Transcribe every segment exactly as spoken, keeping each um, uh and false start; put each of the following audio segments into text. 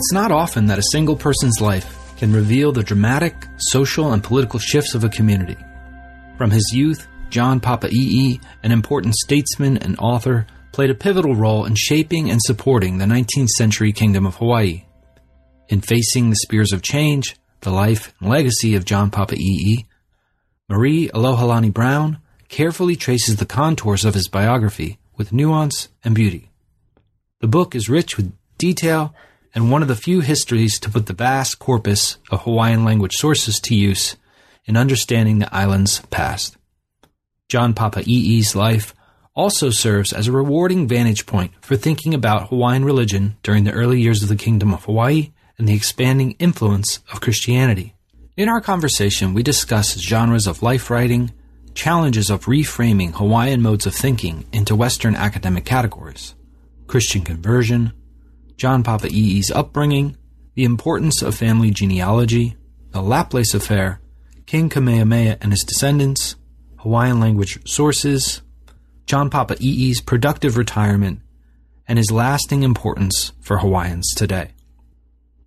It's not often that a single person's life can reveal the dramatic social and political shifts of a community. From his youth, John Papa ʻīʻī, an important statesman and author, played a pivotal role in shaping and supporting the nineteenth century Kingdom of Hawaii. In Facing the Spears of Change, the life and legacy of John Papa ʻīʻī, Marie Alohalani Brown carefully traces the contours of his biography with nuance and beauty. The book is rich with detail and one of the few histories to put the vast corpus of Hawaiian language sources to use in understanding the island's past. John Papa ʻīʻī's life also serves as a rewarding vantage point for thinking about Hawaiian religion during the early years of the Kingdom of Hawaii and the expanding influence of Christianity. In our conversation, we discuss genres of life writing, challenges of reframing Hawaiian modes of thinking into Western academic categories, Christian conversion, John Papa ʻīʻī's upbringing, the importance of family genealogy, the Laplace affair, King Kamehameha and his descendants, Hawaiian language sources, John Papa ʻīʻī's productive retirement, and his lasting importance for Hawaiians today.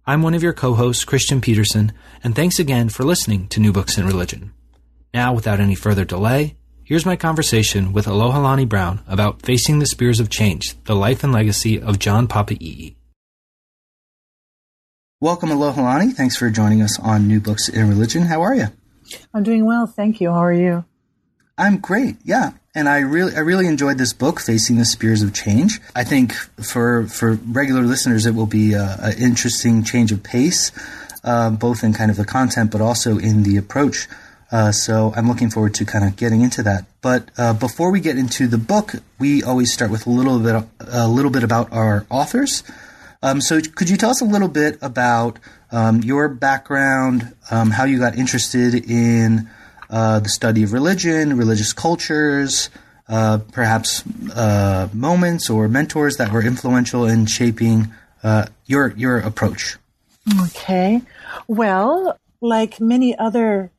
I'm one of your co-hosts, Christian Peterson, and thanks again for listening to New Books in Religion. Now, without any further delay, here's my conversation with Alohalani Brown about Facing the Spears of Change, the life and legacy of John Papa ʻīʻī. Welcome, Alohalani. Thanks for joining us on New Books in Religion. How are you? I'm doing well, thank you. How are you? I'm great, yeah. And I really I really enjoyed this book, Facing the Spears of Change. I think for for regular listeners, it will be an interesting change of pace, uh, both in kind of the content but also in the approach. Uh, so I'm looking forward to kind of getting into that. But uh, before we get into the book, we always start with a little bit a little bit about our authors. Um, so could you tell us a little bit about um, your background, um, how you got interested in uh, the study of religion, religious cultures, uh, perhaps uh, moments or mentors that were influential in shaping uh, your your approach? Okay. Well, like many other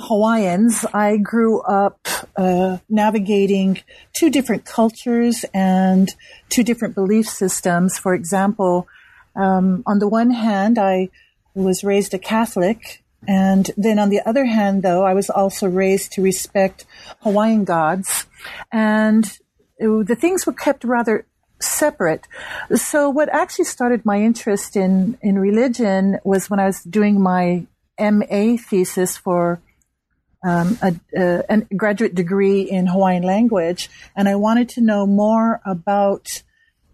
Hawaiians, I grew up uh, navigating two different cultures and two different belief systems. For example, um, on the one hand, I was raised a Catholic, and then on the other hand, though, I was also raised to respect Hawaiian gods, and it, the things were kept rather separate. So what actually started my interest in, in religion was when I was doing my M A thesis for Um, a, uh, a graduate degree in Hawaiian language, and I wanted to know more about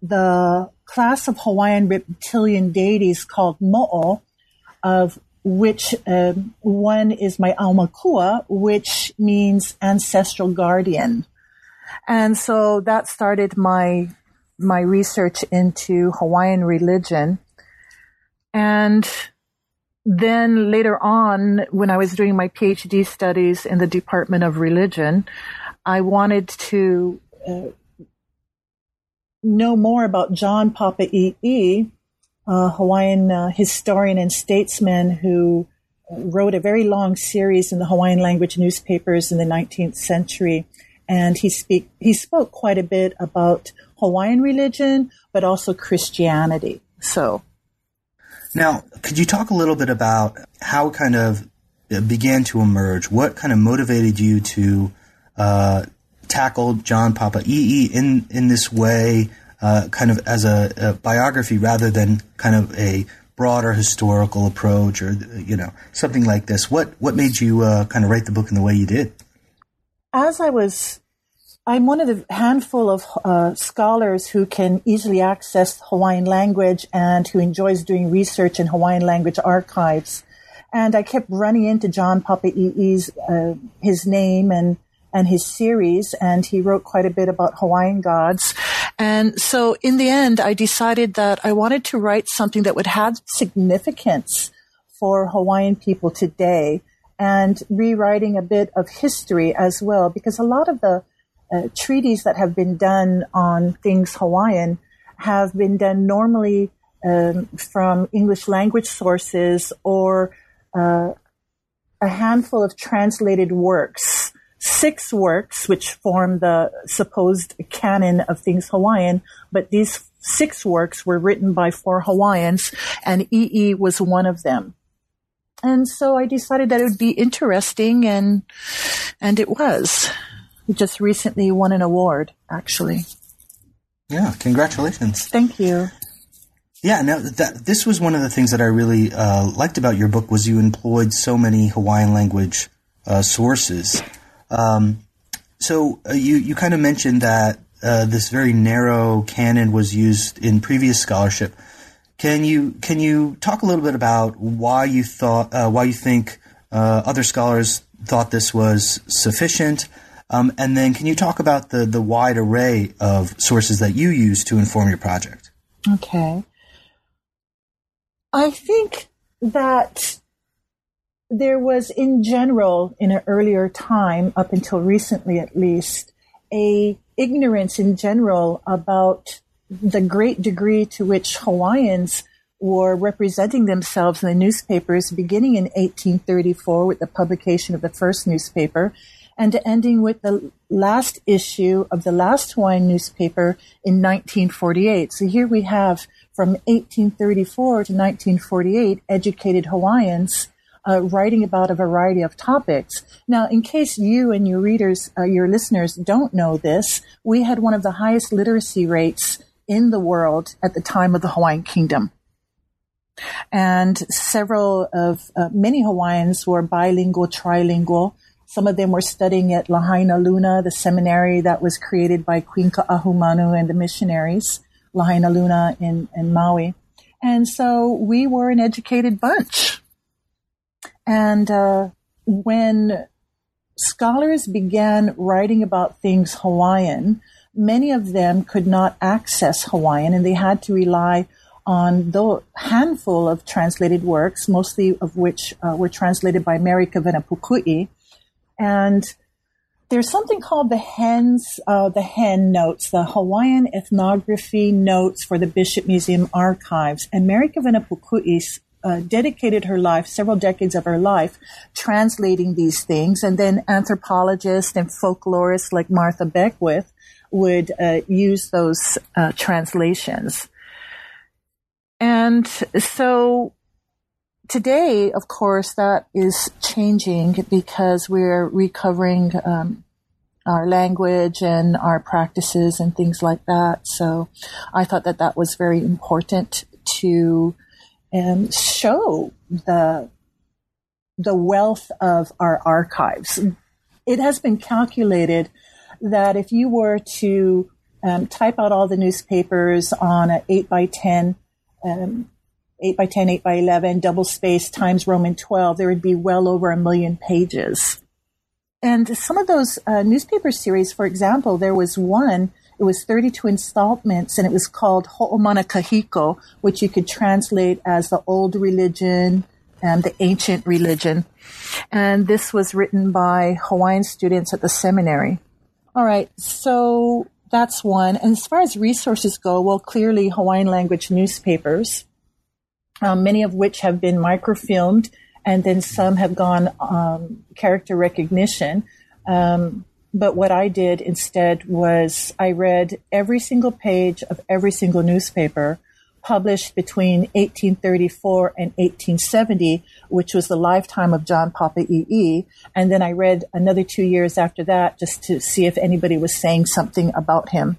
the class of Hawaiian reptilian deities called mo'o, of which um, one is my aumakua, which means ancestral guardian. And so that started my my research into Hawaiian religion. And then later on, when I was doing my PhD studies in the Department of Religion, I wanted to uh, know more about John Papa ʻīʻī, a Hawaiian uh, historian and statesman who wrote a very long series in the Hawaiian language newspapers in the nineteenth century. And he speak he spoke quite a bit about Hawaiian religion, but also Christianity. So now, could you talk a little bit about how kind of it began to emerge? What kind of motivated you to uh, tackle John Papa ʻīʻī in, in this way, uh, kind of as a, a biography rather than kind of a broader historical approach or, you know, something like this? What what made you uh, kind of write the book in the way you did? As I was I'm one of the handful of uh, scholars who can easily access Hawaiian language and who enjoys doing research in Hawaiian language archives. And I kept running into John Papa ʻīʻī's, uh, his name and, and his series, and he wrote quite a bit about Hawaiian gods. And so in the end, I decided that I wanted to write something that would have significance for Hawaiian people today, and rewriting a bit of history as well, because a lot of the uh, treaties that have been done on things Hawaiian have been done normally um, from English language sources or uh, a handful of translated works. Six works, which form the supposed canon of things Hawaiian, but these six works were written by four Hawaiians, and ʻīʻī was one of them. And so I decided that it would be interesting, and and it was. It just recently won an award, actually. Yeah, congratulations. Thank you. Yeah, no, that, this was one of the things that I really uh, liked about your book, was you employed so many Hawaiian language uh, sources. Um, so uh, you, you kind of mentioned that uh, this very narrow canon was used in previous scholarship. Can you can you talk a little bit about why you thought uh, why you think uh, other scholars thought this was sufficient, um, and then can you talk about the the wide array of sources that you use to inform your project? Okay, I think that there was, in general, in an earlier time, up until recently at least, a ignorance in general about the great degree to which Hawaiians were representing themselves in the newspapers, beginning in eighteen thirty-four with the publication of the first newspaper and ending with the last issue of the last Hawaiian newspaper in nineteen forty-eight. So here we have, from eighteen thirty-four to nineteen forty-eight, educated Hawaiians uh, writing about a variety of topics. Now, in case you and your readers, uh, your listeners don't know this, we had one of the highest literacy rates in the world at the time of the Hawaiian Kingdom. And several of, uh, many Hawaiians were bilingual, trilingual. Some of them were studying at Lahaina Luna, the seminary that was created by Queen Kaʻahumanu and the missionaries, Lahaina Luna in, in Maui. And so we were an educated bunch. And uh, when scholars began writing about things Hawaiian, many of them could not access Hawaiian, and they had to rely on the handful of translated works, mostly of which uh, were translated by Mary Kawena Pukui. And there's something called the Hen's, uh, the Hen Notes, the Hawaiian Ethnography Notes for the Bishop Museum Archives. And Mary Kawena Pukui uh, dedicated her life, several decades of her life, translating these things. And then anthropologists and folklorists like Martha Beckwith would uh, use those uh, translations. And so today, of course, that is changing because we're recovering um, our language and our practices and things like that. So I thought that that was very important to um, show the the wealth of our archives. It has been calculated that if you were to um, type out all the newspapers on an eight by ten, um, eight by ten, eight by eleven, double space times Roman twelve, there would be well over a million pages. And some of those uh, newspaper series, for example, there was one, it was thirty-two installments, and it was called Ho'omana Kahiko, which you could translate as the old religion and the ancient religion. And this was written by Hawaiian students at the seminary. All right, so that's one. And as far as resources go, well, clearly Hawaiian language newspapers, um, many of which have been microfilmed, and then some have gone um, character recognition. Um, but what I did instead was I read every single page of every single newspaper published between eighteen thirty-four and eighteen seventy, which was the lifetime of John Papa ʻīʻī. And then I read another two years after that just to see if anybody was saying something about him.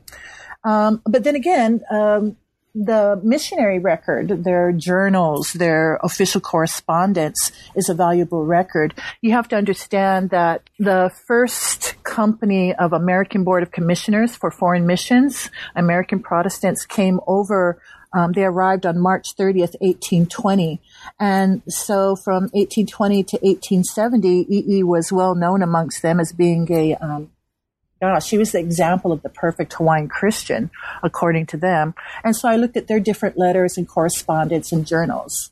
Um, but then again, um, the missionary record, their journals, their official correspondence is a valuable record. You have to understand that the first company of American Board of Commissioners for Foreign Missions, American Protestants, came over. Um, they arrived on March thirtieth, eighteen twenty. And so from eighteen twenty to eighteen seventy, ʻīʻī was well known amongst them as being a, um, gosh, she was the example of the perfect Hawaiian Christian, according to them. And so I looked at their different letters and correspondence and journals.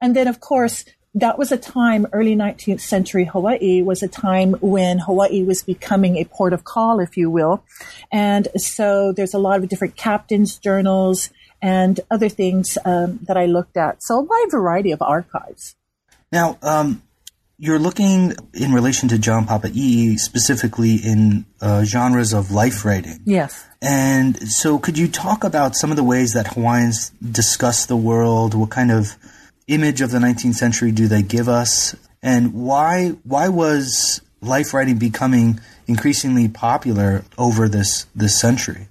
And then, of course, that was a time, early nineteenth century Hawaii was a time when Hawaii was becoming a port of call, if you will. And so there's a lot of different captains' journals and other things um, that I looked at. So a wide variety of archives. Now, um, you're looking in relation to John Papa ʻīʻī specifically in uh, genres of life writing. Yes. And so could you talk about some of the ways that Hawaiians discuss the world, what kind of image of the nineteenth century do they give us, and why why was life writing becoming increasingly popular over this this century?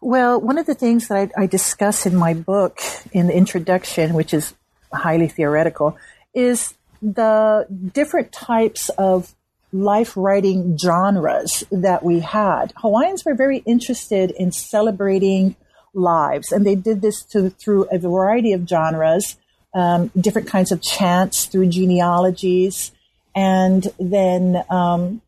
Well, one of the things that I, I discuss in my book in the introduction, which is highly theoretical, is the different types of life writing genres that we had. Hawaiians were very interested in celebrating lives, and they did this to, through a variety of genres. Um, different kinds of chants through genealogies. And then um,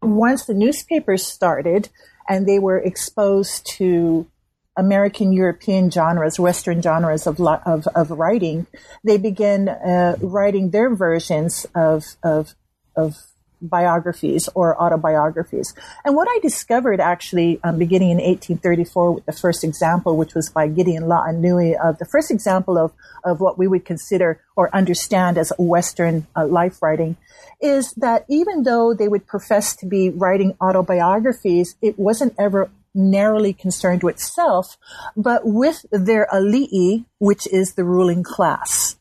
once the newspapers started and they were exposed to American European genres, Western genres of of, of writing, they began uh, writing their versions of, of, of biographies or autobiographies. And what I discovered actually um, beginning in eighteen thirty-four with the first example, which was by Gideon La'anui, of the first example of, of what we would consider or understand as Western uh, life writing, is that even though they would profess to be writing autobiographies, it wasn't ever narrowly concerned with self, but with their ali'i, which is the ruling class.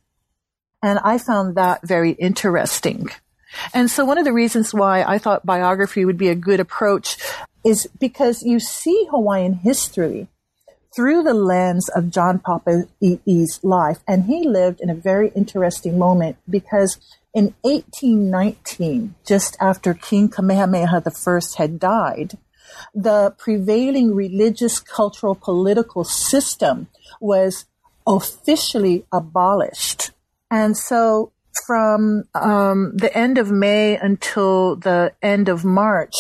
And I found that very interesting. And so one of the reasons why I thought biography would be a good approach is because you see Hawaiian history through the lens of John Papa ʻīʻī's life. And he lived in a very interesting moment because in eighteen nineteen, just after King Kamehameha the First had died, the prevailing religious, cultural, political system was officially abolished. And so from um, the end of May until the end of March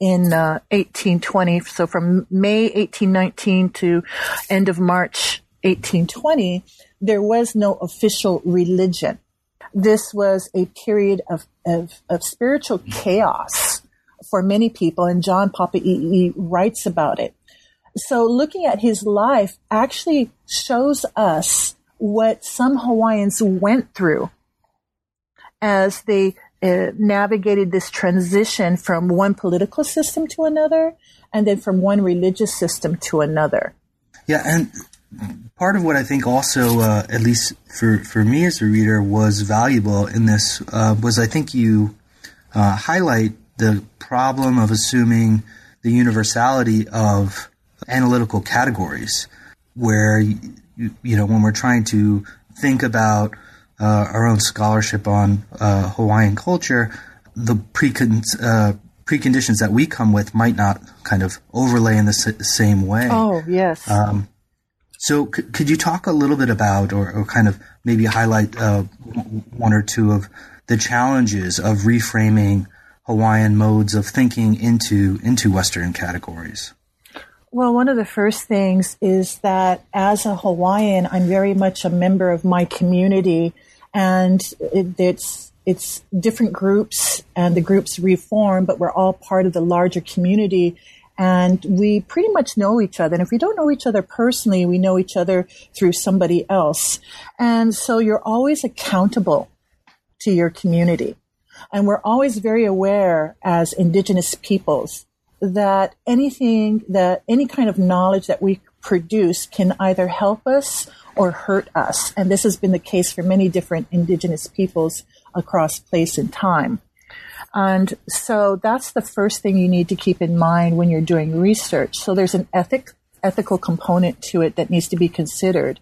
in uh, eighteen twenty, so from May eighteen nineteen to end of March eighteen twenty, there was no official religion. This was a period of, of, of spiritual chaos for many people, and John Papa ʻīʻī writes about it. So looking at his life actually shows us what some Hawaiians went through as they uh, navigated this transition from one political system to another, and then from one religious system to another. Yeah, and part of what I think also, uh, at least for, for me as a reader, was valuable in this uh, was I think you uh, highlight the problem of assuming the universality of analytical categories, where, you know, when we're trying to think about Uh, our own scholarship on uh, Hawaiian culture, the precon- uh, preconditions that we come with might not kind of overlay in the s- same way. Oh, yes. Um, so c- could you talk a little bit about or, or kind of maybe highlight uh, one or two of the challenges of reframing Hawaiian modes of thinking into into Western categories? Well, one of the first things is that as a Hawaiian, I'm very much a member of my community, and it, it's it's different groups, and the groups reform, but we're all part of the larger community, and we pretty much know each other. And if we don't know each other personally, we know each other through somebody else. And so you're always accountable to your community. And we're always very aware as Indigenous peoples that anything, that any kind of knowledge that we produce can either help us or hurt us. And this has been the case for many different Indigenous peoples across place and time. And so that's the first thing you need to keep in mind when you're doing research. So there's an ethic, ethical component to it that needs to be considered.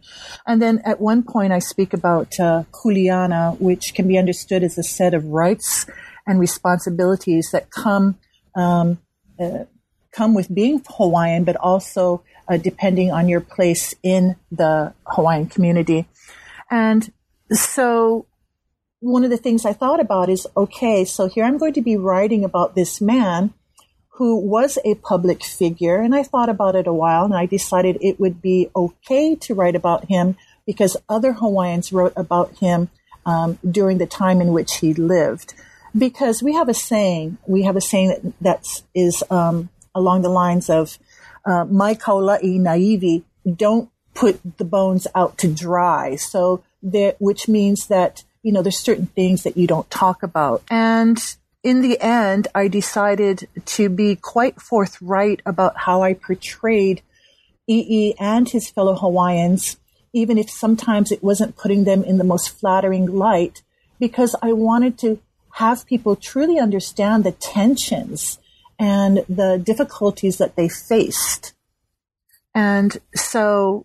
And then at one point I speak about uh, kuleana, which can be understood as a set of rights and responsibilities that come um Uh, come with being Hawaiian, but also uh, depending on your place in the Hawaiian community. And so one of the things I thought about is, okay, so here I'm going to be writing about this man who was a public figure, and I thought about it a while, and I decided it would be okay to write about him because other Hawaiians wrote about him um, during the time in which he lived. Because we have a saying, we have a saying that that's, is um, along the lines of, uh, mai kaula'i naivi, don't put the bones out to dry. So that, which means that, you know, there's certain things that you don't talk about. And in the end, I decided to be quite forthright about how I portrayed ʻīʻī and his fellow Hawaiians, even if sometimes it wasn't putting them in the most flattering light, because I wanted to have people truly understand the tensions and the difficulties that they faced. And so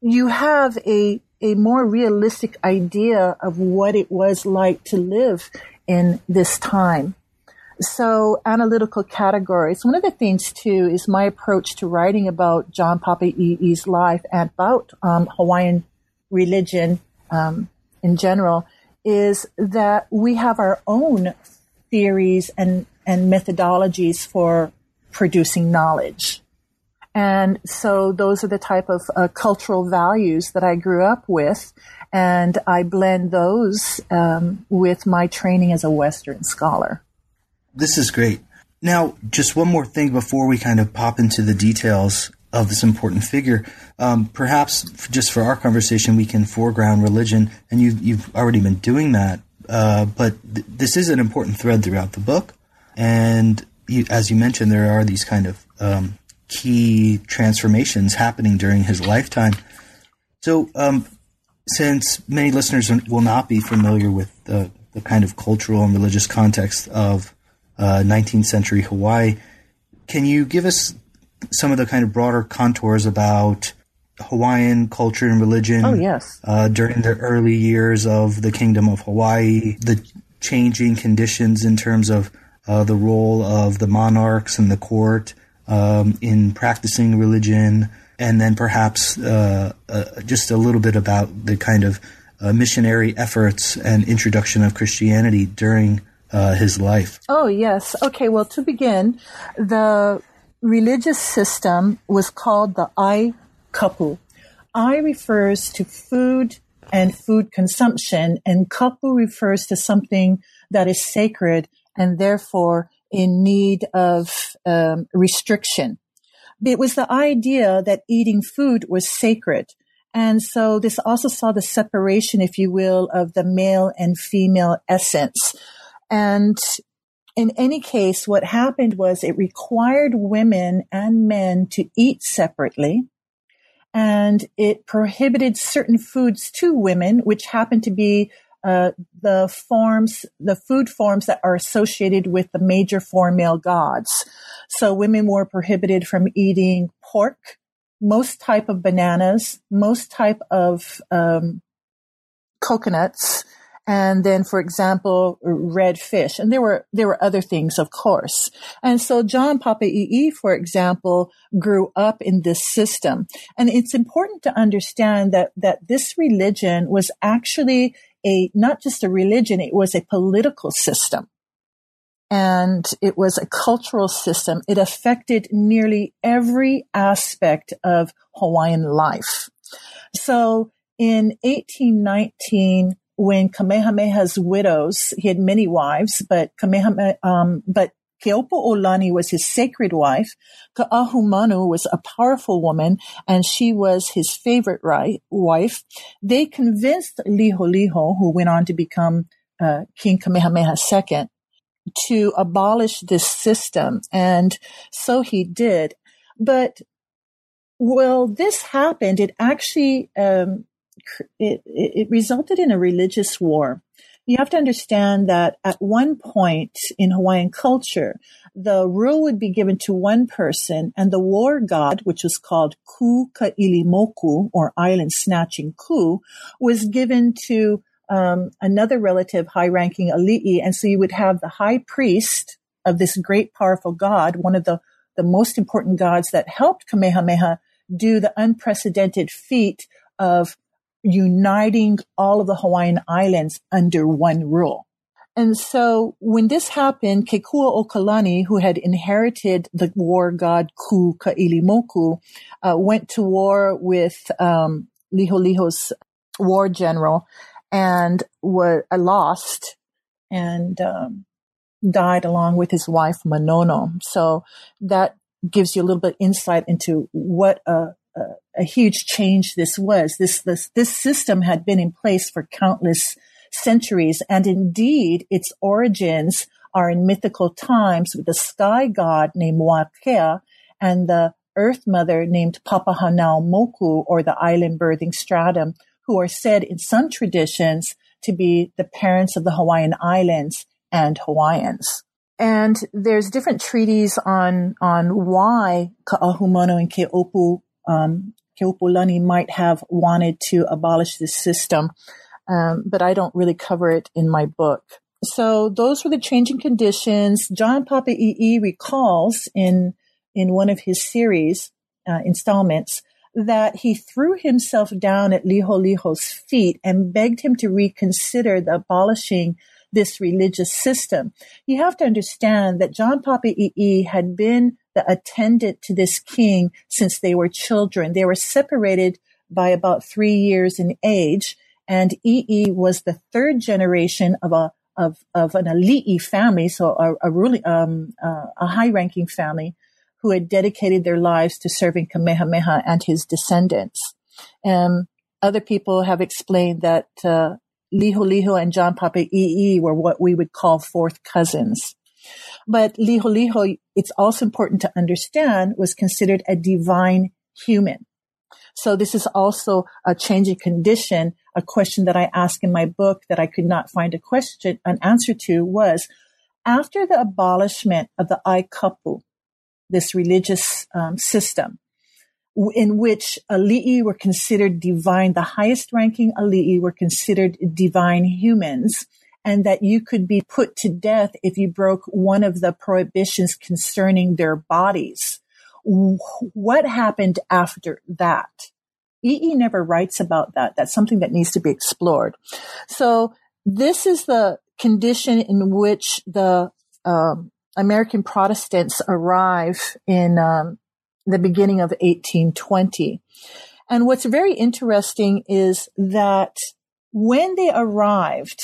you have a, a more realistic idea of what it was like to live in this time. So analytical categories. One of the things, too, is my approach to writing about John Papa ʻīʻī's life and about um, Hawaiian religion um, in general is that we have our own theories and, and methodologies for producing knowledge. And so those are the type of uh, cultural values that I grew up with, and I blend those um, with my training as a Western scholar. This is great. Now, just one more thing before we kind of pop into the details of this important figure. Um, perhaps just for our conversation, we can foreground religion, and you've, you've already been doing that. Uh, but th- this is an important thread throughout the book. And you, as you mentioned, there are these kind of um, key transformations happening during his lifetime. So um, since many listeners will not be familiar with the, the kind of cultural and religious context of uh, nineteenth century Hawaii, can you give us some of the kind of broader contours about Hawaiian culture and religion? Oh, yes. Uh, during the early years of the Kingdom of Hawaii, the changing conditions in terms of uh, the role of the monarchs and the court um, in practicing religion, and then perhaps uh, uh, just a little bit about the kind of uh, missionary efforts and introduction of Christianity during uh, his life. Oh, yes. Okay, well, to begin, the religious system was called the ai kapu. Ai refers to food and food consumption, and kapu refers to something that is sacred and therefore in need of um, restriction. It was the idea that eating food was sacred. And so this also saw the separation, if you will, of the male and female essence. And in any case, what happened was it required women and men to eat separately, and it prohibited certain foods to women, which happened to be uh, the forms, the food forms that are associated with the major four male gods. So women were prohibited from eating pork, most type of bananas, most type of um, coconuts, and then, for example, red fish. And there were there were other things, of course. And so John Papa ʻīʻī, for example, grew up in this system. And it's important to understand that that this religion was actually a not just a religion, it was a political system. And it was a cultural system. It affected nearly every aspect of Hawaiian life. So in eighteen nineteen, when Kamehameha's widows, he had many wives, but Kamehameha, um, but Keōpūolani was his sacred wife. Kaʻahumanu was a powerful woman, and she was his favorite right, wife. They convinced Liholiho, who went on to become uh, King Kamehameha the second, to abolish this system, and so he did. But well, this happened. It actually. Um, It, it resulted in a religious war. You have to understand that at one point in Hawaiian culture, the rule would be given to one person, and the war god, which was called Kū Kaʻili Moku, or Island Snatching Ku, was given to um, another relative, high-ranking ali'i, and so you would have the high priest of this great, powerful god, one of the, the most important gods that helped Kamehameha do the unprecedented feat of uniting all of the Hawaiian islands under one rule. And so when this happened, Kekuaʻolani, who had inherited the war god Kū Kaʻili Moku, uh, went to war with um, Liholiho's war general and was uh, lost and um, died along with his wife Manono. So that gives you a little bit of insight into what a, a, a huge change this was. This, this this system had been in place for countless centuries, and indeed its origins are in mythical times with the sky god named Wakea and the earth mother named Papahanao Moku, or the island birthing stratum, who are said in some traditions to be the parents of the Hawaiian Islands and Hawaiians. And there's different treaties on on why Kaʻahumanu and Keōpū, um, Keōpūolani might have wanted to abolish this system. Um, but I don't really cover it in my book. So those were the changing conditions. John Papa ʻīʻī recalls in in one of his series uh, installments that he threw himself down at Liholiho's feet and begged him to reconsider the abolishing this religious system. You have to understand that John Papa ʻīʻī had been the attendant to this king since they were children. They were separated by about three years in age. And ʻīʻī was the third generation of a of of an ali'i family, so a a, ruling, um, uh, a high-ranking family who had dedicated their lives to serving Kamehameha and his descendants. Um, other people have explained that uh, Liholiho and John Papa ʻīʻī were what we would call fourth cousins. But Liholiho, it's also important to understand, was considered a divine human. So this is also a change in condition. A question that I ask in my book that I could not find a question, an answer to, was after the abolishment of the aikapu, this religious um, system w- in which ali'i were considered divine, the highest ranking ali'i were considered divine humans, and that you could be put to death if you broke one of the prohibitions concerning their bodies. W- what happened after that? ʻīʻī never writes about that. That's something that needs to be explored. So this is the condition in which the um, American Protestants arrive in um, the beginning of eighteen twenty. And what's very interesting is that when they arrived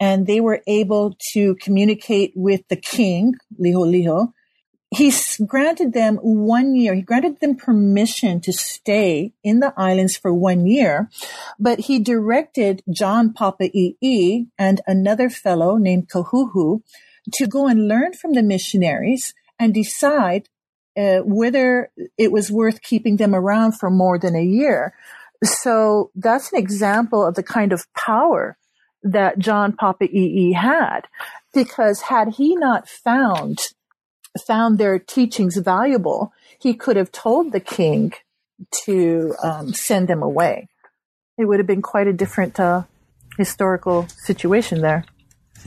and they were able to communicate with the king, Liholiho, he granted them one year. He granted them permission to stay in the islands for one year, but he directed John Papa ʻīʻī and another fellow named Kahuhu to go and learn from the missionaries and decide uh, whether it was worth keeping them around for more than a year. So that's an example of the kind of power that John Papa ʻīʻī had, because had he not found found their teachings valuable, he could have told the king to um, send them away. It would have been quite a different uh, historical situation there.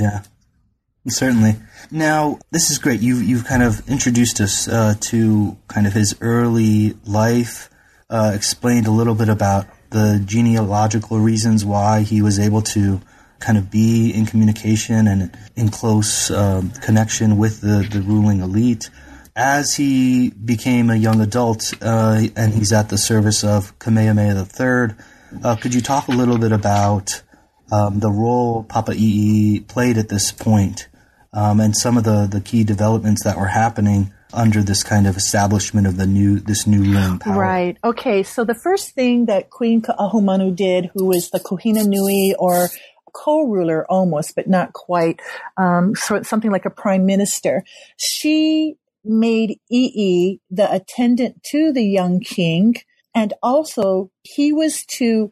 Yeah, certainly. Now, this is great. You've, you've kind of introduced us uh, to kind of his early life, uh, explained a little bit about the genealogical reasons why he was able to kind of be in communication and in close um, connection with the, the ruling elite. As he became a young adult uh, and he's at the service of Kamehameha the third, uh, could you talk a little bit about um, the role Papa ʻīʻī played at this point, um, and some of the, the key developments that were happening under this kind of establishment of the new this new ruling power? Right. Okay, so the first thing that Queen Kaʻahumanu did, who was the Kuhina Nui, or co-ruler almost, but not quite, um, so something like a prime minister. She made ʻīʻī the attendant to the young king, and also he was to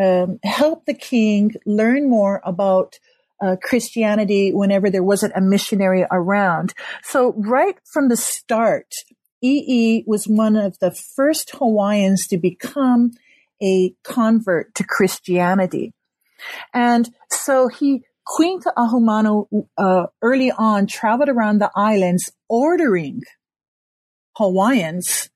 um, help the king learn more about uh, Christianity whenever there wasn't a missionary around. So right from the start, ʻīʻī was one of the first Hawaiians to become a convert to Christianity. And so he, Queen Kaʻahumanu, uh, early on traveled around the islands ordering Hawaiians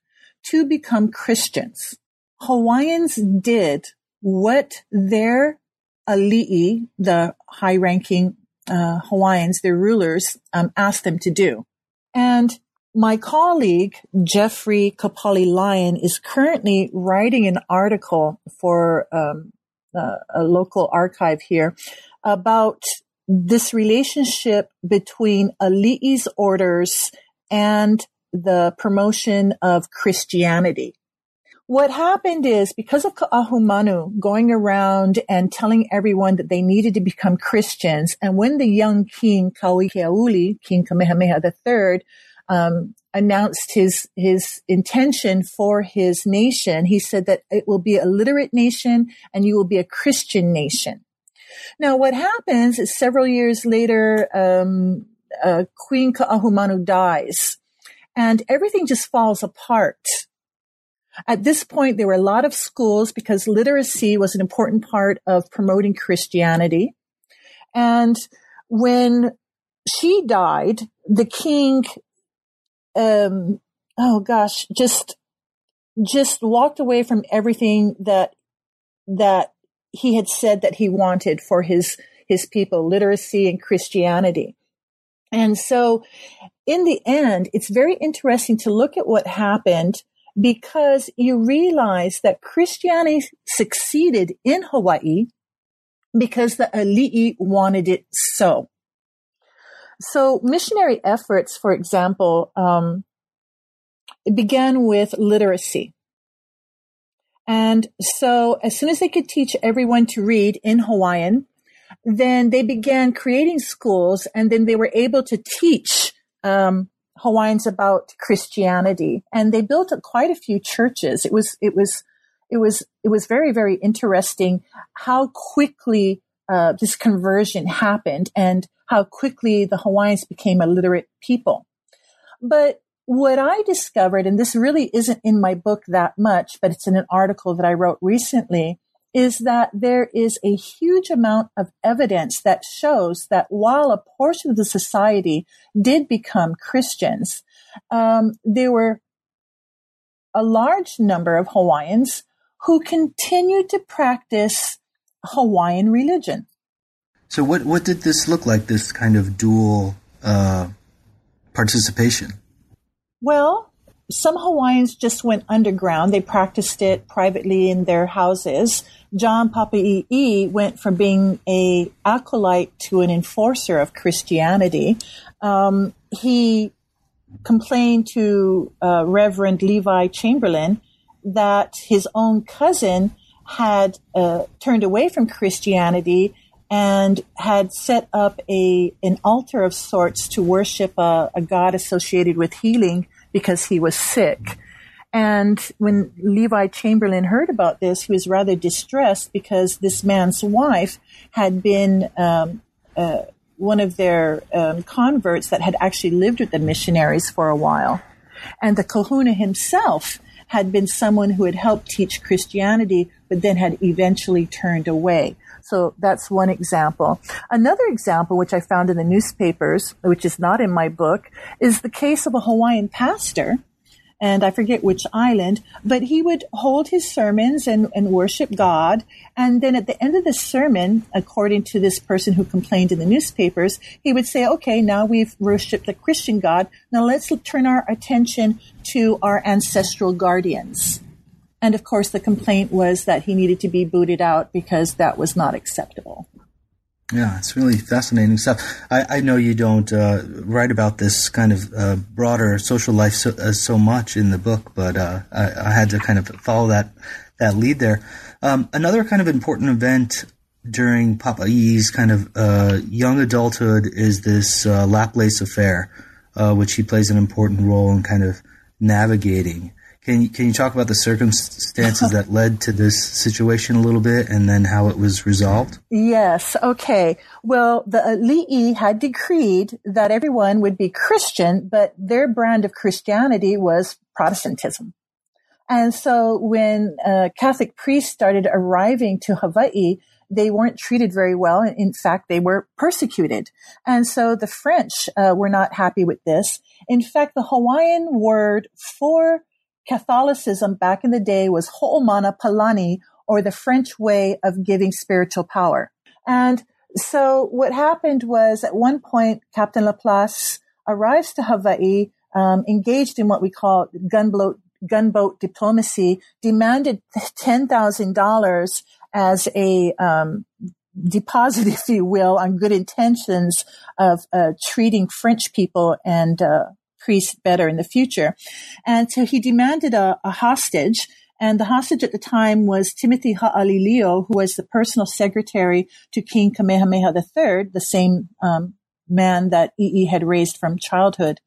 to become Christians. Hawaiians did what their ali'i, the high-ranking uh, Hawaiians, their rulers, um, asked them to do. And my colleague, Jeffrey Kapali Lyon, is currently writing an article for um, uh, a local archive here about this relationship between Ali'i's orders and the promotion of Christianity. What happened is, because of Kaʻahumanu going around and telling everyone that they needed to become Christians, and when the young king, Kauikeauli, King Kamehameha the third, um, announced his, his intention for his nation, he said that it will be a literate nation and you will be a Christian nation. Now, what happens is several years later, um, uh, Queen Kaʻahumanu dies, and everything just falls apart. At this point, there were a lot of schools because literacy was an important part of promoting Christianity. And when she died, the king, um, oh gosh, just just walked away from everything that that he had said that he wanted for his his people, literacy and Christianity. And so, in the end, it's very interesting to look at what happened, because you realize that Christianity succeeded in Hawaii because the ali'i wanted it so. So missionary efforts, for example, um, it began with literacy. And so as soon as they could teach everyone to read in Hawaiian, then they began creating schools, and then they were able to teach um Hawaiians about Christianity, and they built up quite a few churches. It was, it was, it was, it was very, very interesting how quickly uh, this conversion happened and how quickly the Hawaiians became a literate people. But what I discovered, and this really isn't in my book that much, but it's in an article that I wrote recently, is that there is a huge amount of evidence that shows that while a portion of the society did become Christians, um, there were a large number of Hawaiians who continued to practice Hawaiian religion. So what, what did this look like, this kind of dual uh, participation? Well, some Hawaiians just went underground. They practiced it privately in their houses. John Papa ʻīʻī went from being a acolyte to an enforcer of Christianity. Um, he complained to uh, Reverend Levi Chamberlain that his own cousin had uh, turned away from Christianity and had set up a an altar of sorts to worship a, a god associated with healing, because he was sick. And when Levi Chamberlain heard about this, he was rather distressed, because this man's wife had been um, uh, one of their um, converts that had actually lived with the missionaries for a while. And the kahuna himself had been someone who had helped teach Christianity, but then had eventually turned away. So that's one example. Another example, which I found in the newspapers, which is not in my book, is the case of a Hawaiian pastor, and I forget which island, but he would hold his sermons and, and worship God. And then at the end of the sermon, according to this person who complained in the newspapers, he would say, okay, now we've worshipped the Christian God. Now let's turn our attention to our ancestral guardians. And, of course, the complaint was that he needed to be booted out because that was not acceptable. Yeah, it's really fascinating stuff. I, I know you don't uh, write about this kind of uh, broader social life so, uh, so much in the book, but uh, I, I had to kind of follow that that lead there. Um, another kind of important event during Papa ʻīʻī's kind of uh, young adulthood is this uh, Laplace affair, uh, which he plays an important role in kind of navigating. Can you, can you talk about the circumstances that led to this situation a little bit, and then how it was resolved? Yes. Okay. Well, the ali'i had decreed that everyone would be Christian, but their brand of Christianity was Protestantism. And so when uh, Catholic priests started arriving to Hawaii, they weren't treated very well. In fact, they were persecuted. And so the French uh, were not happy with this. In fact, the Hawaiian word for Catholicism back in the day was ho'omana palani, or the French way of giving spiritual power. And So what happened was, at one point, Captain Laplace arrives to Hawaii, um, engaged in what we call gunboat, gunboat diplomacy, demanded ten thousand dollars as a um, deposit, if you will, on good intentions of uh, treating French people and uh, priests better in the future. And so he demanded a, a hostage. And the hostage at the time was Timothy Ha'alilio, who was the personal secretary to King Kamehameha the third, the same um, man that ʻīʻī had raised from childhood.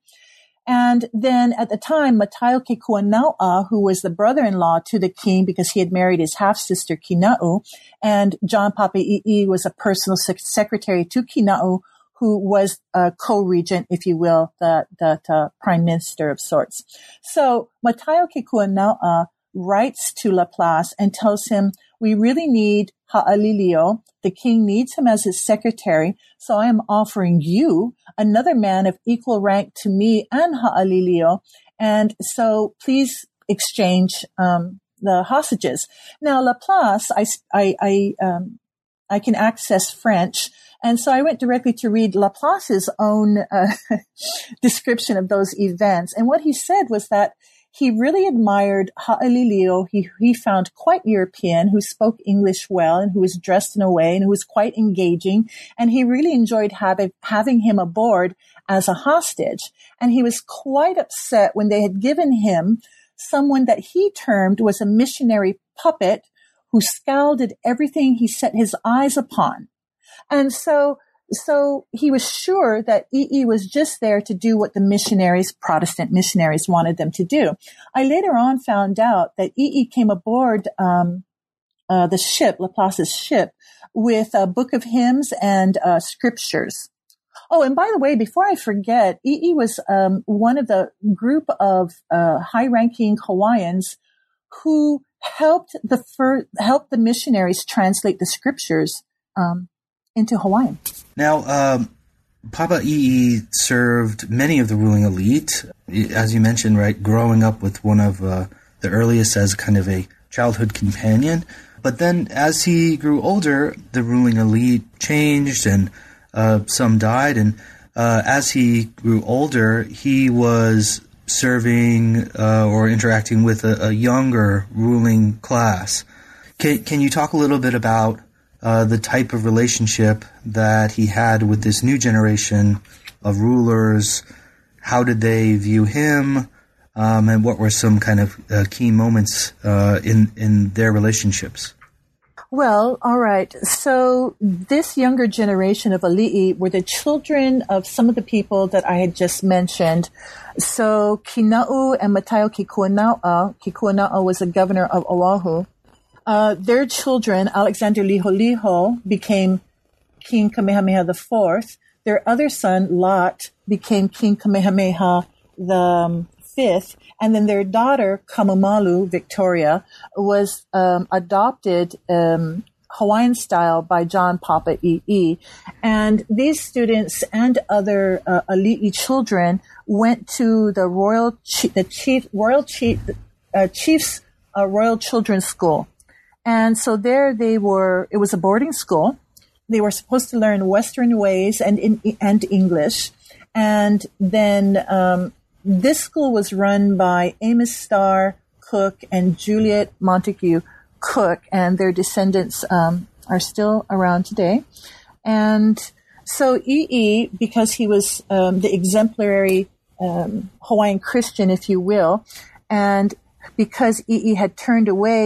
And then at the time, Mataio Kekuanaoa, who was the brother-in-law to the king because he had married his half-sister Kina'u, and John Papa ʻīʻī was a personal sec- secretary to Kina'u, who was a co-regent, if you will, the, the, the prime minister of sorts. So Mataio Kekuanaoa writes to Laplace and tells him, we really need Ha'alilio. The king needs him as his secretary, so I am offering you another man of equal rank to me and Ha'alilio, and so please exchange um, the hostages. Now, Laplace, I, I, I, um, I can access French, and so I went directly to read Laplace's own uh, description of those events, and what he said was that he really admired Ha'alilio, he, he found quite European, who spoke English well and who was dressed in a way and who was quite engaging. And he really enjoyed having, having him aboard as a hostage. And he was quite upset when they had given him someone that he termed was a missionary puppet who scowled at everything he set his eyes upon. And so So he was sure that ʻīʻī was just there to do what the missionaries, Protestant missionaries, wanted them to do. I later on found out that ʻīʻī came aboard um, uh, the ship, Laplace's ship, with a book of hymns and uh, scriptures. Oh, and by the way, before I forget, ʻīʻī was um, one of the group of uh, high-ranking Hawaiians who helped the fir- helped the missionaries translate the scriptures um, into Hawaiian. Now, um, Papa ʻīʻī served many of the ruling elite, as you mentioned, right, growing up with one of uh, the earliest as kind of a childhood companion. But then as he grew older, the ruling elite changed and uh, some died. And uh, as he grew older, he was serving uh, or interacting with a, a younger ruling class. Can, can you talk a little bit about Uh, the type of relationship that he had with this new generation of rulers? How did they view him? Um, and what were some kind of uh, key moments uh, in, in their relationships? Well, all right. So this younger generation of ali'i were the children of some of the people that I had just mentioned. So Kina'u and Mataio Kekuanaoa. Kekuanaoa was the governor of Oahu. Uh, their children, Alexander Liholiho, became King Kamehameha the fourth. Their other son, Lot, became King Kamehameha the fifth. And then their daughter, Kamamalu, Victoria, was um, adopted um, Hawaiian style by John Papa ʻīʻī. And these students and other uh, ali'i children went to the royal, chi- the chief, royal chi- uh, chief's uh, royal children's school. And so there they were, it was a boarding school. They were supposed to learn Western ways and in, and English. And then um, this school was run by Amos Starr Cook and Juliet Montague Cook, and their descendants um, are still around today. And so ʻīʻī, because he was um, the exemplary um, Hawaiian Christian, if you will, and because ʻīʻī had turned away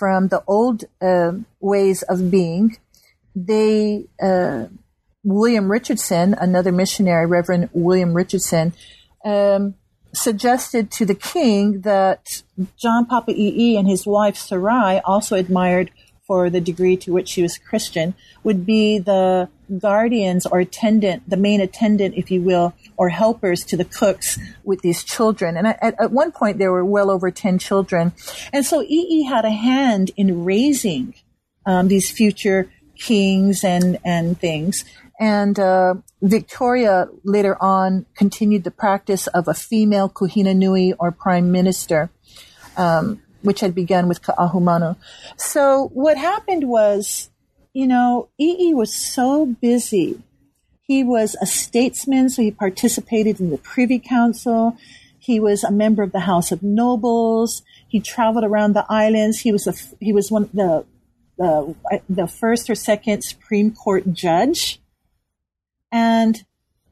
from the old uh, ways of being, they, uh, William Richardson, another missionary, Reverend William Richardson, um, suggested to the king that John Papa ʻīʻī and his wife Sarai, also admired for the degree to which she was Christian, would be the guardians or attendant, the main attendant, if you will, or helpers to the cooks with these children. And at, at one point, there were well over ten children. And so ʻīʻī had a hand in raising um, these future kings and, and things. And uh, Victoria later on continued the practice of a female Kuhina Nui or prime minister, um, which had begun with Kaʻahumanu. So what happened was you know, ʻīʻī was so busy. He was a statesman, so he participated in the Privy Council. He was a member of the House of Nobles. He traveled around the islands. He was a, he was one of the the the first or second Supreme Court judge, and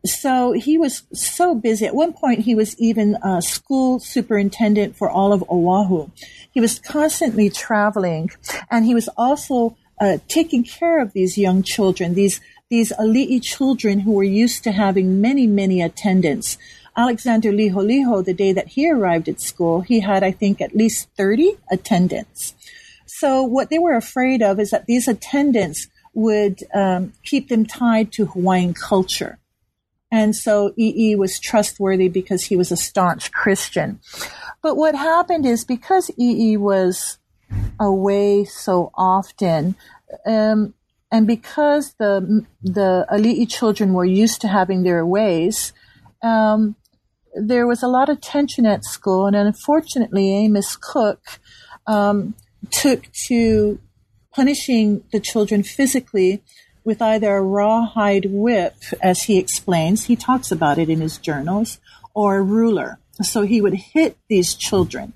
so he was so busy. At one point, he was even a school superintendent for all of Oahu. He was constantly traveling, and he was also uh, taking care of these young children, these these ali'i children who were used to having many many attendants. Alexander Liholiho, the day that he arrived at school, he had, I think, at least thirty attendants. So what they were afraid of is that these attendants would um, keep them tied to Hawaiian culture. And so ʻīʻī was trustworthy because he was a staunch Christian. But what happened is because ʻīʻī was away so often, um, and because the the ali'i children were used to having their ways, um, there was a lot of tension at school, and unfortunately Amos Cook um, took to punishing the children physically with either a rawhide whip, as he explains, he talks about it in his journals, or a ruler. So he would hit these children.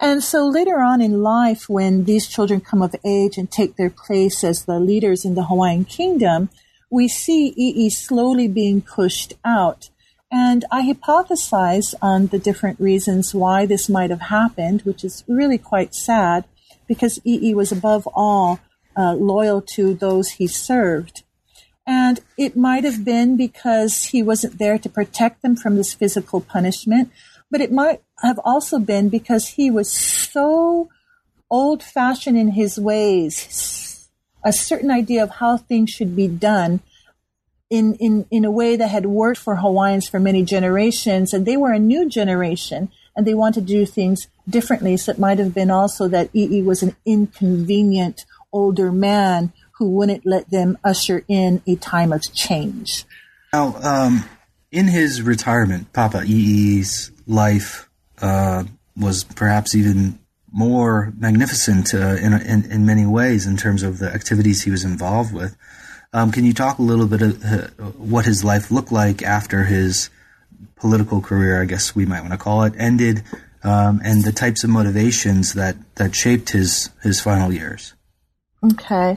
And so later on in life, when these children come of age and take their place as the leaders in the Hawaiian kingdom, we see ʻīʻī slowly being pushed out. And I hypothesize on the different reasons why this might have happened, which is really quite sad, because ʻīʻī was above all uh, loyal to those he served. And it might have been because he wasn't there to protect them from this physical punishment, but it might have also been because he was so old-fashioned in his ways, a certain idea of how things should be done, In, in, in a way that had worked for Hawaiians for many generations, and they were a new generation, and they wanted to do things differently. So it might have been also that ʻīʻī was an inconvenient older man who wouldn't let them usher in a time of change. Now, um, in his retirement, Papa ʻīʻī's life uh, was perhaps even more magnificent uh, in, in, in many ways in terms of the activities he was involved with. Um, can you talk a little bit of uh, what his life looked like after his political career, I guess we might want to call it, ended, um, and the types of motivations that, that shaped his, his final years? Okay.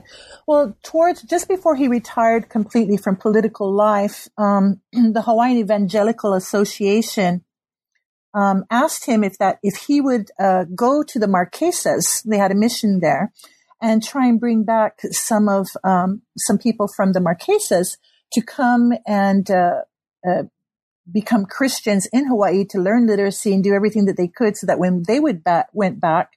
Well, towards just before he retired completely from political life, um, the Hawaiian Evangelical Association um, asked him if that if he would uh, go to the Marquesas. They had a mission there, and try and bring back some of um, some people from the Marquesas to come and uh, uh, become Christians in Hawaii, to learn literacy and do everything that they could, so that when they would ba- went back,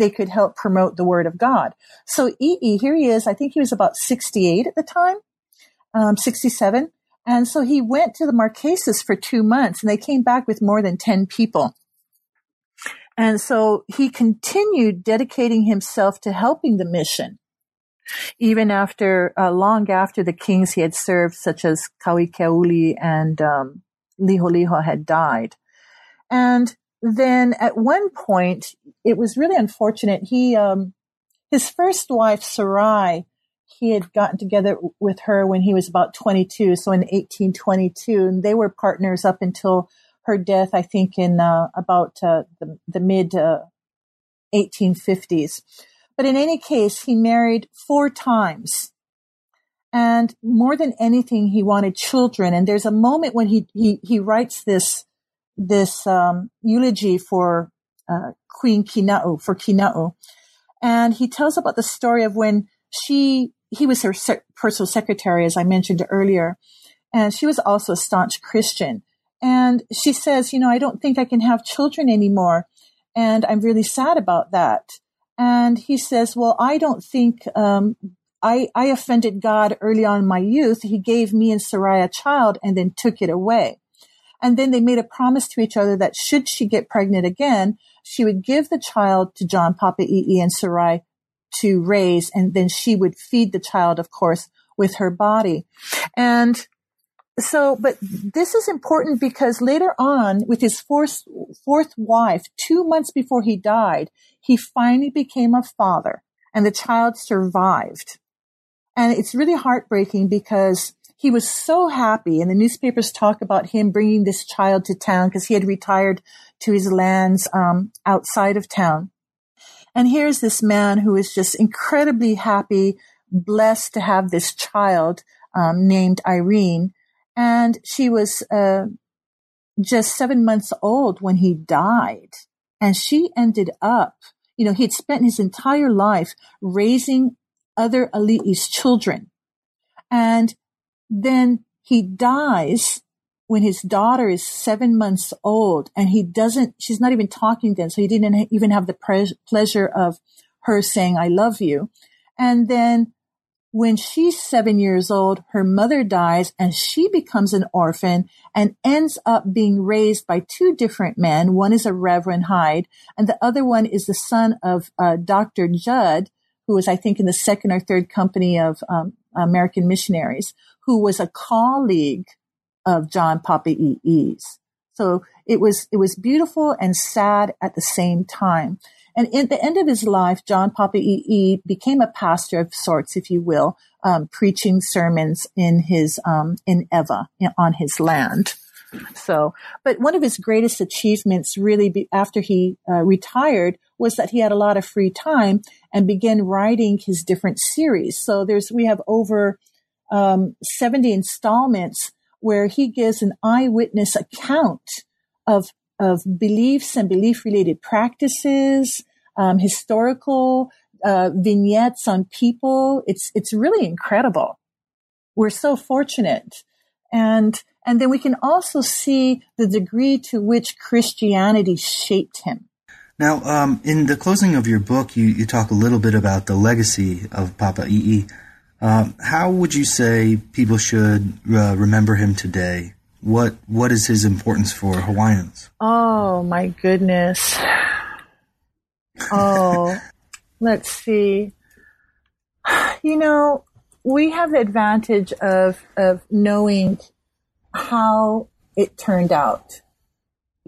they could help promote the Word of God. So ʻīʻī, here he is. I think he was about sixty-eight at the time, um, sixty-seven, and so he went to the Marquesas for two months, and they came back with more than ten people. And so he continued dedicating himself to helping the mission, even after, uh, long after the kings he had served, such as Kauikeauli and um, Liholiho, had died. And then at one point, it was really unfortunate. He, um, his first wife, Sarai, he had gotten together with her when he was about twenty-two, so in eighteen twenty-two, and they were partners up until her death, I think, in uh, about uh, the, the mid uh, eighteen fifties. But in any case, he married four times. And more than anything, he wanted children. And there's a moment when he he, he writes this this um, eulogy for uh, Queen Kina'u, for Kina'u. And he tells about the story of when she, he was her sec- personal secretary, as I mentioned earlier. And she was also a staunch Christian. And she says, you know, I don't think I can have children anymore, and I'm really sad about that. And he says, well, I don't think um, I, I offended God early on in my youth. He gave me and Sarai a child and then took it away. And then they made a promise to each other that should she get pregnant again, she would give the child to John Papa ʻīʻī and Sarai to raise, and then she would feed the child, of course, with her body. And so, but this is important because later on, with his fourth, fourth wife, two months before he died, he finally became a father, and the child survived. And it's really heartbreaking because he was so happy, and the newspapers talk about him bringing this child to town because he had retired to his lands um, outside of town. And here's this man who is just incredibly happy, blessed to have this child um, named Irene. And she was uh, just seven months old when he died. And she ended up, you know, he had spent his entire life raising other Ali'i's children. And then he dies when his daughter is seven months old, and he doesn't, she's not even talking then. So he didn't even have the pre- pleasure of her saying, I love you. And then when she's seven years old, her mother dies and she becomes an orphan and ends up being raised by two different men. One is a Reverend Hyde, and the other one is the son of uh, Doctor Judd, who was, I think, in the second or third company of um, American missionaries, who was a colleague of John Papa ʻīʻī's. So it was it was beautiful and sad at the same time. And at the end of his life, John Papa ʻīʻī became a pastor of sorts, if you will, um, preaching sermons in his um, in Ewa on his land. So, but one of his greatest achievements, really, be, after he uh, retired, was that he had a lot of free time and began writing his different series. So there's we have over um, seventy installments where he gives an eyewitness account of of beliefs and belief-related practices, um, historical uh, vignettes on people. It's it's really incredible. We're so fortunate. And and then we can also see the degree to which Christianity shaped him. Now, um, in the closing of your book, you, you talk a little bit about the legacy of Papa ʻīʻī. Um, how would you say people should uh, remember him today? What What is his importance for Hawaiians? Oh, my goodness. Oh, let's see. You know, we have the advantage of, of knowing how it turned out.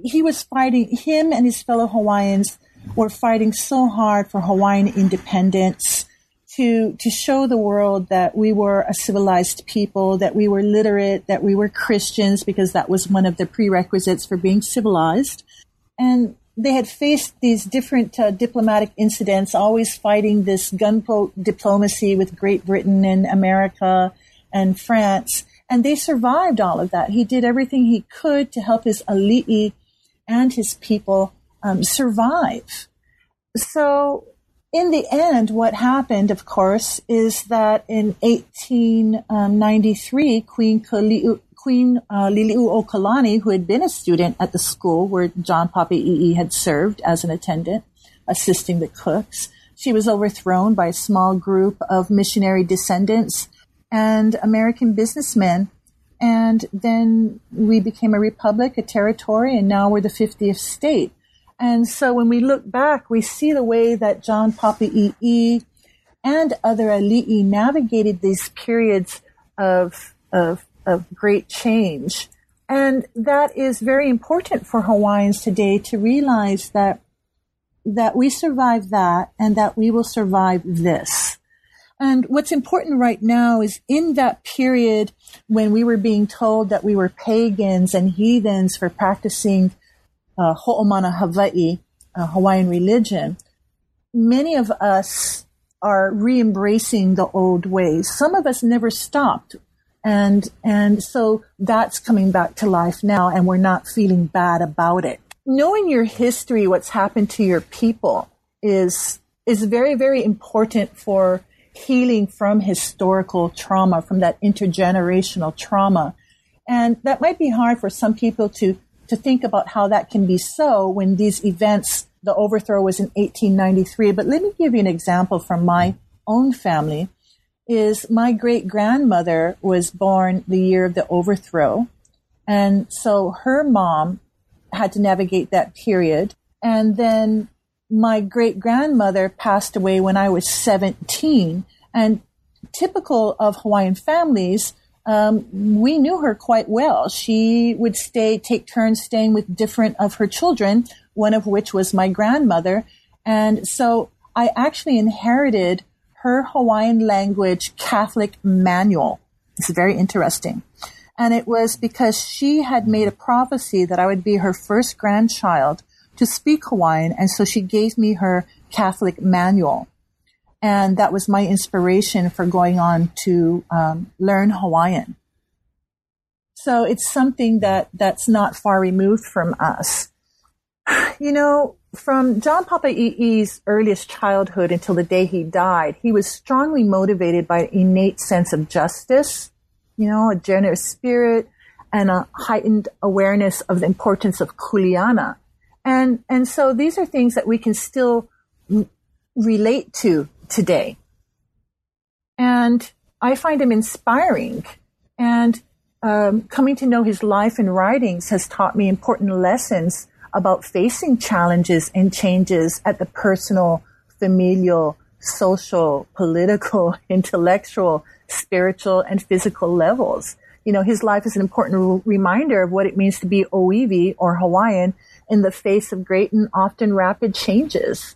He was fighting, him and his fellow Hawaiians were fighting so hard for Hawaiian independence to, to show the world that we were a civilized people, that we were literate, that we were Christians, because that was one of the prerequisites for being civilized. And they had faced these different uh, diplomatic incidents, always fighting this gunboat diplomacy with Great Britain and America and France. And they survived all of that. He did everything he could to help his ali'i and his people um, survive. So in the end, what happened, of course, is that in eighteen ninety-three, Queen Kaʻahumanu, Queen uh, Liliuokalani, who had been a student at the school where John Papa ʻīʻī had served as an attendant, assisting the cooks. She was overthrown by a small group of missionary descendants and American businessmen. And then we became a republic, a territory, and now we're the fiftieth state. And so when we look back, we see the way that John Papa ʻīʻī and other ali'i navigated these periods of of of great change. And that is very important for Hawaiians today to realize that that we survived that and that we will survive this. And what's important right now is in that period when we were being told that we were pagans and heathens for practicing uh, ho'omana Hawaii, uh, Hawaiian religion, many of us are re-embracing the old ways. Some of us never stopped. And and so that's coming back to life now, and we're not feeling bad about it. Knowing your history, what's happened to your people, is is very, very important for healing from historical trauma, from that intergenerational trauma. And that might be hard for some people to, to think about how that can be so when these events, the overthrow was in eighteen ninety-three. But let me give you an example from my own family. Is my great-grandmother was born the year of the overthrow. And so her mom had to navigate that period. And then my great-grandmother passed away when I was seventeen. And typical of Hawaiian families, um, we knew her quite well. She would stay, take turns staying with different of her children, one of which was my grandmother. And so I actually inherited her Hawaiian language Catholic manual. It's very interesting. And it was because she had made a prophecy that I would be her first grandchild to speak Hawaiian. And so she gave me her Catholic manual. And that was my inspiration for going on to um, learn Hawaiian. So it's something that, that's not far removed from us. You know, from John Papa ʻīʻī's earliest childhood until the day he died, he was strongly motivated by an innate sense of justice, you know, a generous spirit, and a heightened awareness of the importance of kuleana. And, and so these are things that we can still r- relate to today. And I find him inspiring. And um, coming to know his life and writings has taught me important lessons about facing challenges and changes at the personal, familial, social, political, intellectual, spiritual, and physical levels. You know, his life is an important r- reminder of what it means to be Oiwi or Hawaiian in the face of great and often rapid changes.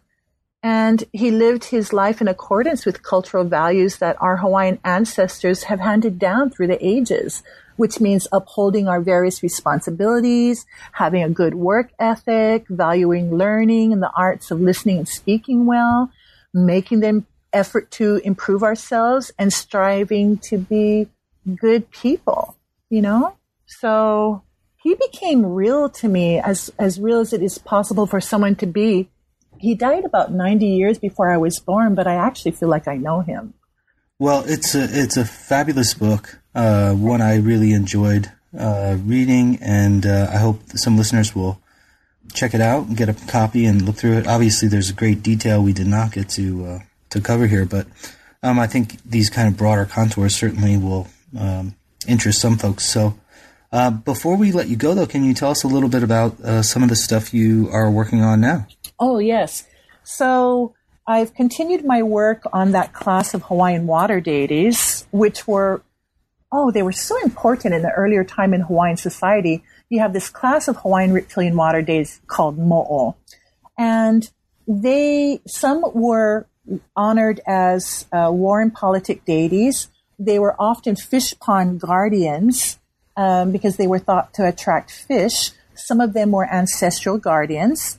And he lived his life in accordance with cultural values that our Hawaiian ancestors have handed down through the ages, which means upholding our various responsibilities, having a good work ethic, valuing learning and the arts of listening and speaking well, making the effort to improve ourselves, and striving to be good people, you know? So he became real to me, as, as real as it is possible for someone to be. He died about ninety years before I was born, but I actually feel like I know him. Well, it's a, it's a fabulous book, uh, one I really enjoyed uh, reading, and uh, I hope some listeners will check it out and get a copy and look through it. Obviously, there's great detail we did not get to uh, to cover here, but um, I think these kind of broader contours certainly will um, interest some folks. So uh, before we let you go, though, can you tell us a little bit about uh, some of the stuff you are working on now? Oh, yes. So I've continued my work on that class of Hawaiian water deities, which were, oh, they were so important in the earlier time in Hawaiian society. You have this class of Hawaiian reptilian water deities called mo'o. And they, some were honored as uh, war and politic deities. They were often fish pond guardians um, because they were thought to attract fish. Some of them were ancestral guardians,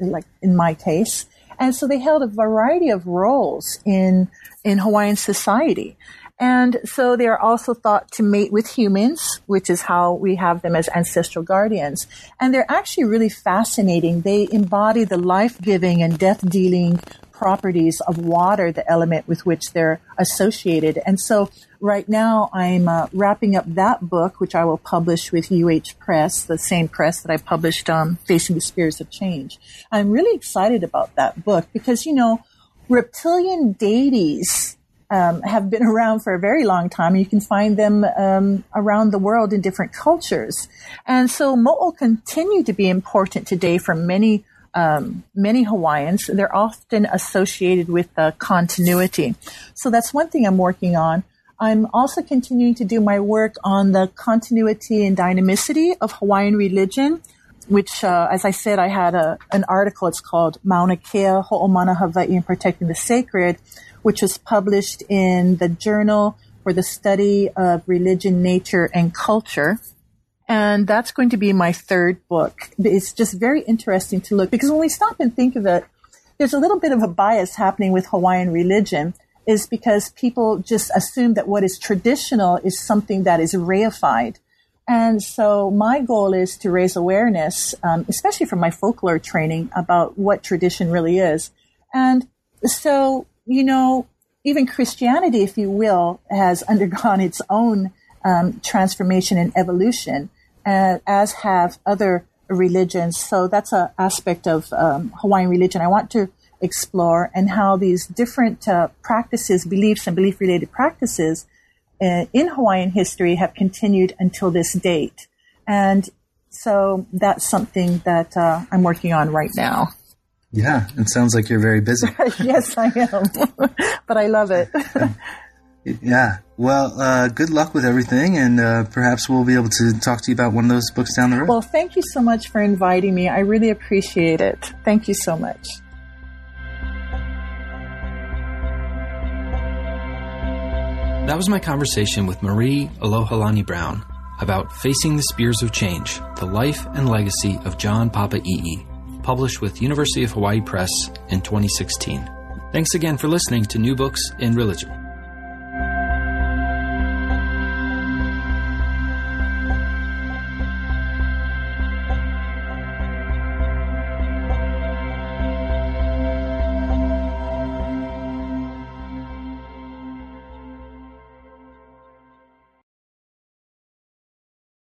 like in my case. And so they held a variety of roles in in Hawaiian society. And so they are also thought to mate with humans, which is how we have them as ancestral guardians. And they're actually really fascinating. They embody the life-giving and death-dealing properties of water, the element with which they're associated. And so right now I'm uh, wrapping up that book, which I will publish with U H Press, the same press that I published um, Facing the Spears of Change. I'm really excited about that book because, you know, reptilian deities um, have been around for a very long time. You can find them um, around the world in different cultures. And so mo'o continue to be important today for many Um, many Hawaiians. They're often associated with uh, continuity. So that's one thing I'm working on. I'm also continuing to do my work on the continuity and dynamicity of Hawaiian religion, which, uh, as I said, I had a, an article. It's called Mauna Kea, Ho'omana Hawaii and Protecting the Sacred, which was published in the Journal for the Study of Religion, Nature, and Culture. And that's going to be my third book. It's just very interesting to look, because when we stop and think of it, there's a little bit of a bias happening with Hawaiian religion, is because people just assume that what is traditional is something that is reified. And so my goal is to raise awareness, um, especially from my folklore training, about what tradition really is. And so, you know, even Christianity, if you will, has undergone its own um, transformation and evolution, Uh, as have other religions. So that's an aspect of um, Hawaiian religion I want to explore, and how these different uh, practices, beliefs, and belief-related practices uh, in Hawaiian history have continued until this date. And so that's something that uh, I'm working on right now. Yeah, it sounds like you're very busy. Yes, I am. But I love it. Yeah. Well, uh, good luck with everything, and uh, perhaps we'll be able to talk to you about one of those books down the road. Well, thank you so much for inviting me. I really appreciate it. Thank you so much. That was my conversation with Marie Alohalani Brown about Facing the Spears of Change, The Life and Legacy of John Papa ʻīʻī, published with University of Hawaii Press in twenty sixteen. Thanks again for listening to New Books in Religion.